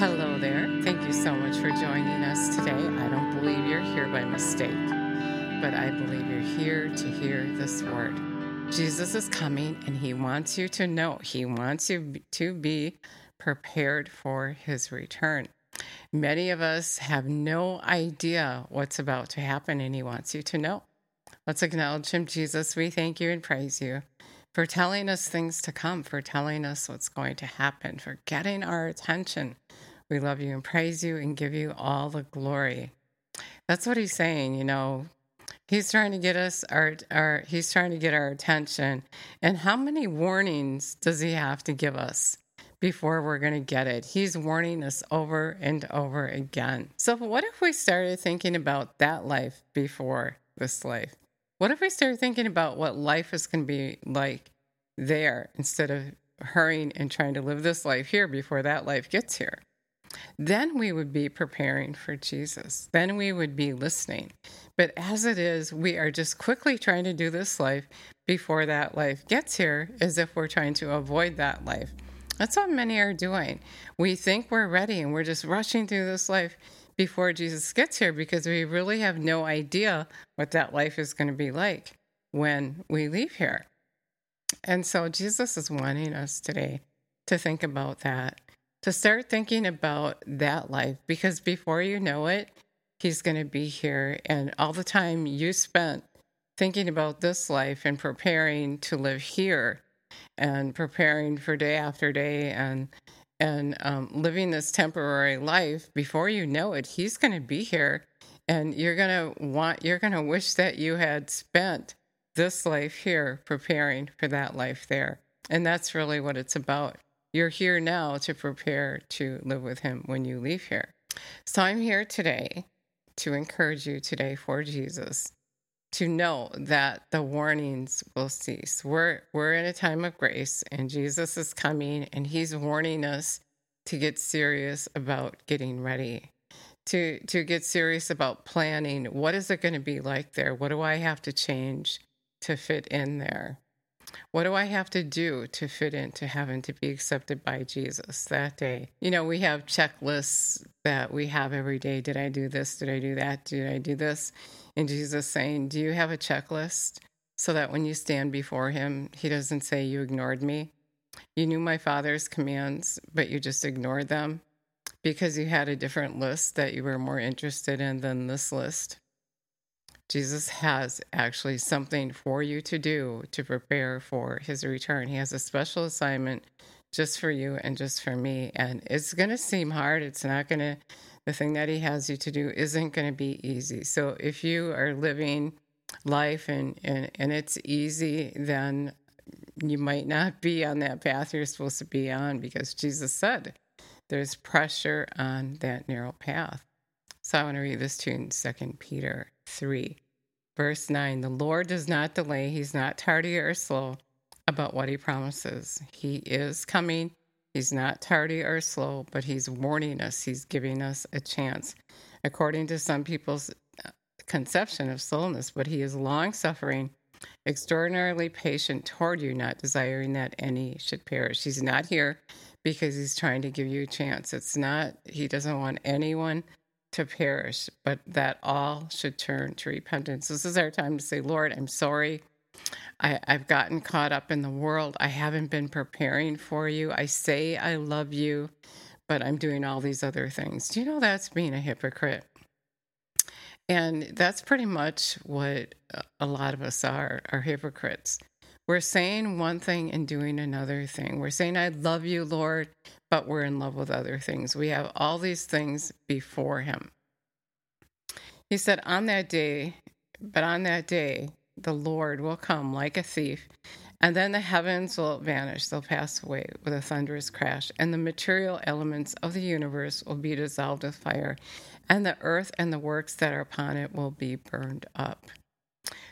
Hello there. Thank you so much for joining us today. I don't believe you're here by mistake, but I believe you're here to hear this word. Jesus is coming, and he wants you to know. He wants you to be prepared for his return. Many of us have no idea what's about to happen, and he wants you to know. Let's acknowledge him. Jesus, we thank you and praise you for telling us things to come, for telling us what's going to happen, for getting our attention. We love you and praise you and give you all the glory. That's what he's saying, you know. He's trying to get us he's trying to get our attention. And how many warnings does he have to give us before we're going to get it? He's warning us over and over again. So what if we started thinking about that life before this life? What if we started thinking about what life is going to be like there instead of hurrying and trying to live this life here before that life gets here? Then we would be preparing for Jesus. Then we would be listening. But as it is, we are just quickly trying to do this life before that life gets here, as if we're trying to avoid that life. That's what many are doing. We think we're ready, and we're just rushing through this life before Jesus gets here, because we really have no idea what that life is going to be like when we leave here. And so Jesus is wanting us today to think about that, to start thinking about that life, because before you know it, he's going to be here. And all the time you spent thinking about this life and preparing to live here and preparing for day after day and living this temporary life, before you know it, he's going to be here, and you're going to wish that you had spent this life here preparing for that life there. And that's really what it's about. You're here now to prepare to live with him when you leave here. So I'm here today to encourage you today for Jesus, to know that the warnings will cease. We're in a time of grace, and Jesus is coming, and he's warning us to get serious about getting ready, to get serious about planning. What is it going to be like there? What do I have to change to fit in there? What do I have to do to fit into heaven, to be accepted by Jesus that day? You know, we have checklists that we have every day. Did I do this? Did I do that? Did I do this? And Jesus saying, do you have a checklist so that when you stand before him, he doesn't say you ignored me? You knew my Father's commands, but you just ignored them because you had a different list that you were more interested in than this list. Jesus has actually something for you to do to prepare for his return. He has a special assignment just for you and just for me. And it's going to seem hard. It's not going to, the thing that he has you to do isn't going to be easy. So if you are living life and it's easy, then you might not be on that path you're supposed to be on, because Jesus said there's pressure on that narrow path. So I want to read this to you in 2 Peter 3, verse 9. The Lord does not delay. He's not tardy or slow about what he promises. He is coming. He's not tardy or slow, but he's warning us. He's giving us a chance. According to some people's conception of slowness, but he is long-suffering, extraordinarily patient toward you, not desiring that any should perish. He's not here because he's trying to give you a chance. It's not, he doesn't want anyone to perish, but that all should turn to repentance. This is our time to say, Lord, I'm sorry. I've gotten caught up in the world. I haven't been preparing for you. I say I love you, but I'm doing all these other things. Do you know that's being a hypocrite? And that's pretty much what a lot of us are hypocrites. We're saying one thing and doing another thing. We're saying, I love you, Lord, but we're in love with other things. We have all these things before him. He said, on that day, the Lord will come like a thief, and then the heavens will vanish. They'll pass away with a thunderous crash, and the material elements of the universe will be dissolved with fire, and the earth and the works that are upon it will be burned up.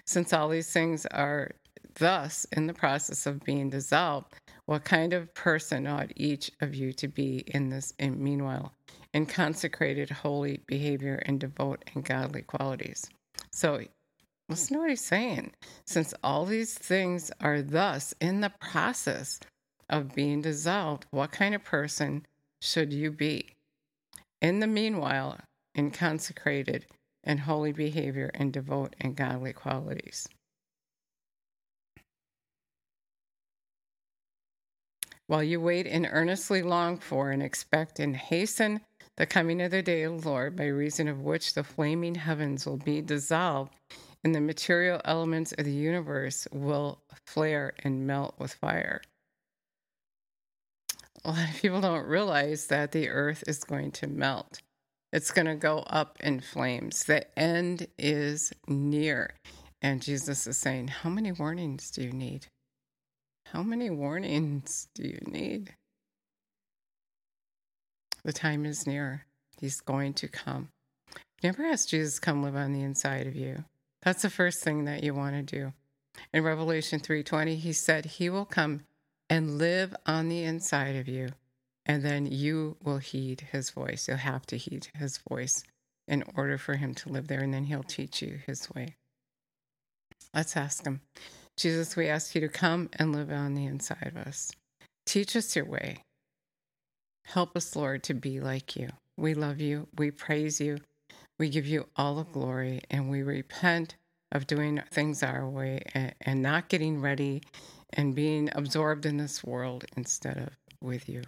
Since all these things are thus in the process of being dissolved, what kind of person ought each of you to be in this, and meanwhile, in consecrated, holy behavior and devout and godly qualities? So listen to what he's saying. Since all these things are thus in the process of being dissolved, what kind of person should you be? In the meanwhile, in consecrated and holy behavior and devout and godly qualities. While you wait and earnestly long for and expect and hasten the coming of the day of the Lord, by reason of which the flaming heavens will be dissolved and the material elements of the universe will flare and melt with fire. A lot of people don't realize that the earth is going to melt. It's going to go up in flames. The end is near. And Jesus is saying, how many warnings do you need? How many warnings do you need? The time is near. He's going to come. Never ask Jesus to come live on the inside of you. That's the first thing that you want to do. In Revelation 3:20, he said he will come and live on the inside of you, and then you will heed his voice. You'll have to heed his voice in order for him to live there, and then he'll teach you his way. Let's ask him. Jesus, we ask you to come and live on the inside of us. Teach us your way. Help us, Lord, to be like you. We love you. We praise you. We give you all the glory, and we repent of doing things our way and not getting ready and being absorbed in this world instead of with you.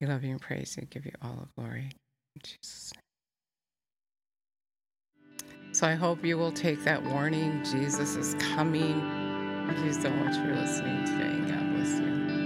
We love you and praise you. Give you all the glory. In Jesus' name. So I hope you will take that warning. Jesus is coming. Thank you so much for listening today, and God bless you.